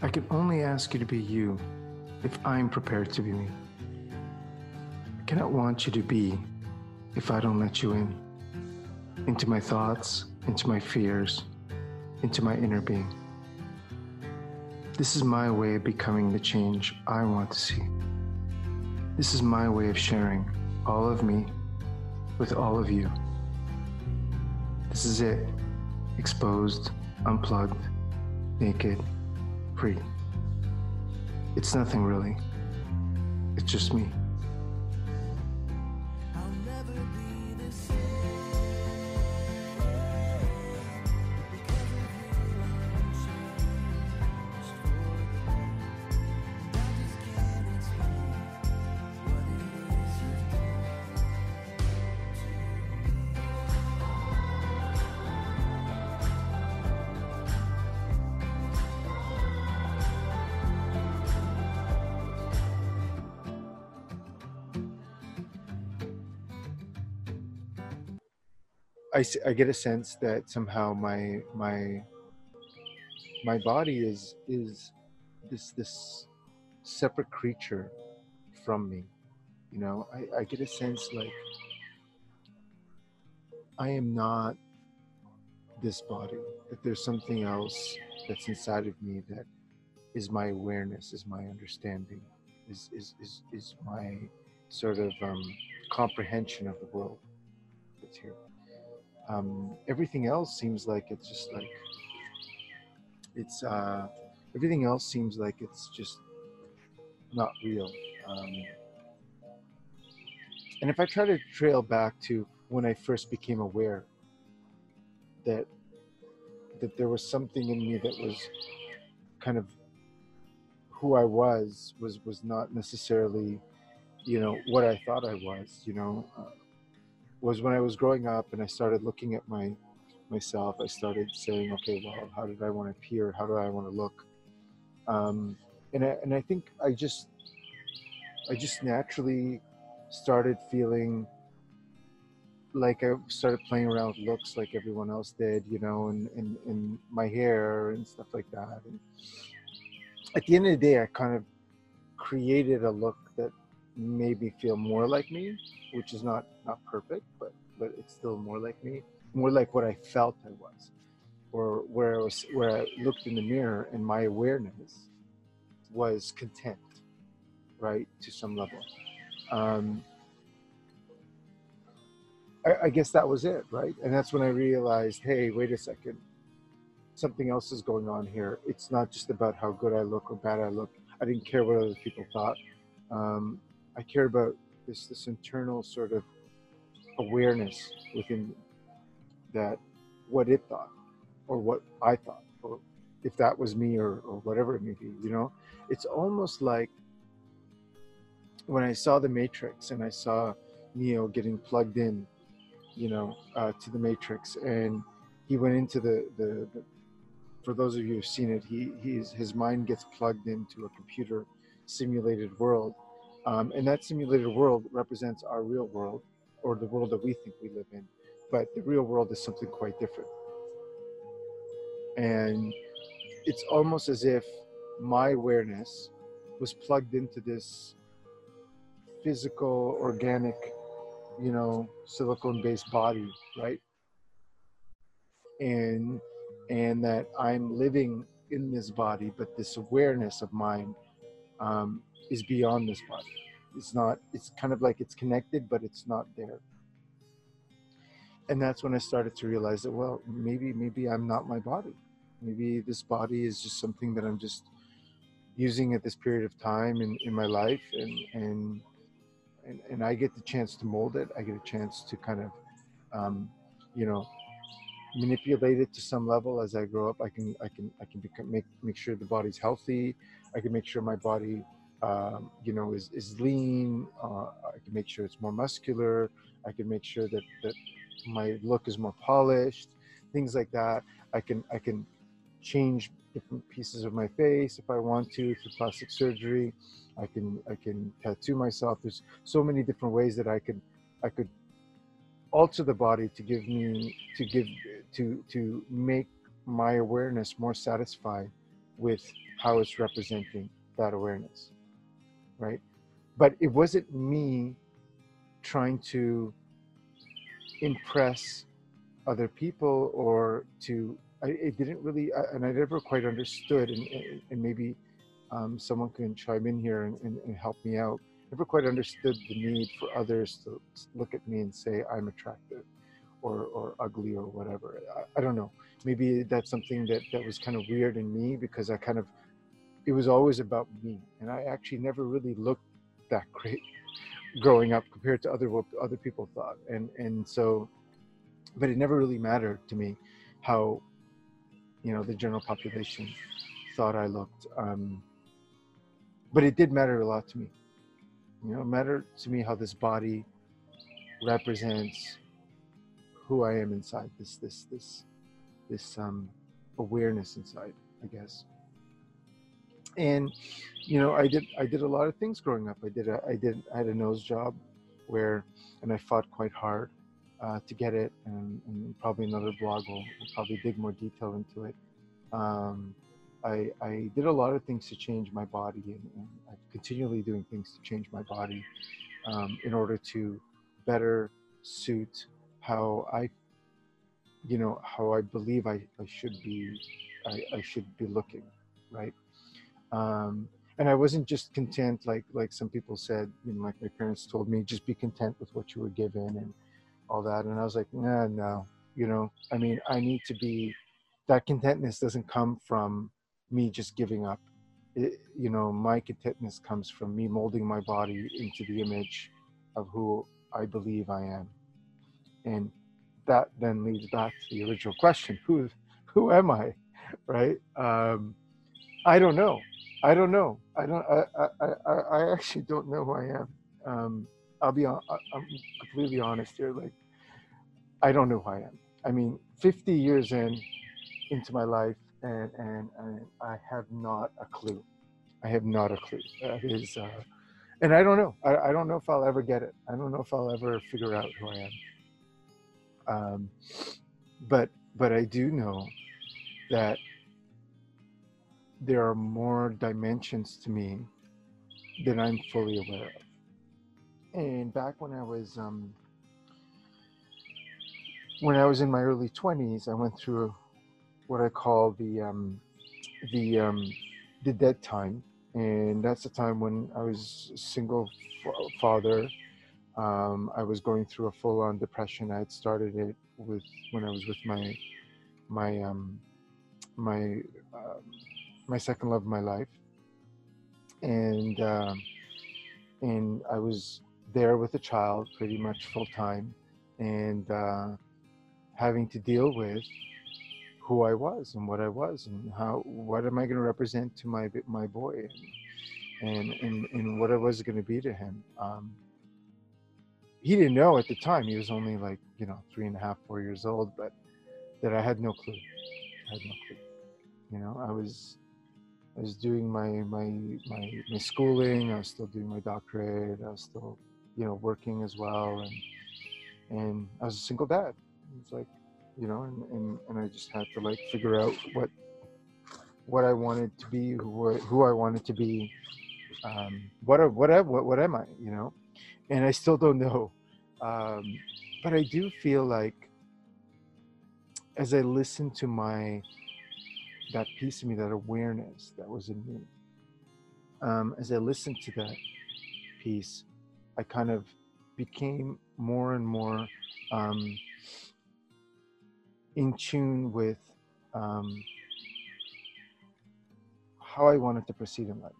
I can only ask you to be you if I'm prepared to be me. I cannot want you to be if I don't let you in, into my thoughts, into my fears, into my inner being. This is my way of becoming the change I want to see. This is my way of sharing all of me with all of you. This is it, exposed, unplugged, naked, free. It's nothing really, it's just me. I get a sense that somehow my body is this separate creature from me, you know. I get a sense like I am not this body, that there's something else that's inside of me that is my awareness, is my understanding, is my sort of comprehension of the world that's here. Everything else seems like it's just like, everything else seems like it's just not real. And if I try to trail back to when I first became aware that there was something in me that was kind of who I was not necessarily, you know, what I thought I was, you know, was when I was growing up and I started looking at myself. I started saying, okay, well, how did I want to appear? How do I want to look? And I think I just naturally started feeling like I started playing around with looks like everyone else did, you know, and my hair and stuff like that. And at the end of the day, I kind of created a look that made me feel more like me, which is not perfect, but it's still more like me, more like what I felt I was, or where I looked in the mirror and my awareness was content, right, to some level. I guess that was it, right? And that's when I realized, hey, wait a second, something else is going on here. It's not just about how good I look or bad I look. I didn't care what other people thought. I care about this internal sort of awareness within me, that what it thought or what I thought, or if that was me or whatever it may be, you know. It's almost like when I saw The Matrix and I saw Neo getting plugged in, you know, to The Matrix, and he went into the for those of you who've seen it, his mind gets plugged into a computer simulated world. And that simulated world represents our real world, or the world that we think we live in. But the real world is something quite different. And it's almost as if my awareness was plugged into this physical, organic, you know, silicone-based body, right? And that I'm living in this body, but this awareness of mine is beyond this body. It's not, it's kind of like it's connected, but it's not there. And that's when I started to realize that, well, maybe I'm not my body. Maybe this body is just something that I'm just using at this period of time in my life. And I get the chance to mold it. I get a chance to kind of, you know, manipulate it to some level. As I grow up, I can make sure the body's healthy. I can make sure my body, you know, is lean. I can make sure it's more muscular. I can make sure that my look is more polished, things like that. I can change different pieces of my face if I want to through plastic surgery. I can tattoo myself. There's so many different ways that I could alter the body to make my awareness more satisfied with how it's representing that awareness, right? But it wasn't me trying to impress other people or to, it didn't really, and I never quite understood, and maybe someone can chime in here and help me out. Never quite understood the need for others to look at me and say I'm attractive or ugly or whatever. I don't know. Maybe that's something that was kind of weird in me, because I kind of, it was always about me, and I actually never really looked that great growing up compared to what other people thought, and so, but it never really mattered to me how, you know, the general population thought I looked, but it did matter a lot to me. You know, it mattered to me how this body represents who I am inside, this awareness inside, I guess. And, you know, I did a lot of things growing up. I had a nose job where, and I fought quite hard to get it, and probably another blog will probably dig more detail into it. I did a lot of things to change my body, and I'm continually doing things to change my body in order to better suit how I believe I should be looking, right? And I wasn't just content, like some people said, you know, like my parents told me, just be content with what you were given and all that. And I was like, no, you know, I mean, I need to be, that contentness doesn't come from me just giving up. It, you know, my contentness comes from me molding my body into the image of who I believe I am. And that then leads back to the original question, who am I, right? I don't know. I actually don't know who I am. I'm completely honest here. Like, I don't know who I am. I mean, 50 years into my life, and I have not a clue. That is, and I don't know. I don't know if I'll ever get it. I don't know if I'll ever figure out who I am. But I do know that there are more dimensions to me than I'm fully aware of. And back when I was in my early 20s, I went through what I call the dead time, and that's the time when I was a single father. I was going through a full-on depression. I had started it when I was with my second love of my life, and I was there with a child pretty much full time, and having to deal with who I was and what I was and what am I going to represent to my boy, and what I was going to be to him. He didn't know at the time. He was only, like, you know, 3.5, 4 years old, but that I had no clue. You know, I was doing my schooling. I was still doing my doctorate. I was still, you know, working as well, and I was a single dad. It's like, you know, and I just had to, like, figure out what I wanted to be, who I wanted to be, what am I, you know? And I still don't know, but I do feel like as I listen to that piece of me, that awareness that was in me, as I listened to that piece, I kind of became more and more in tune with how I wanted to proceed in life.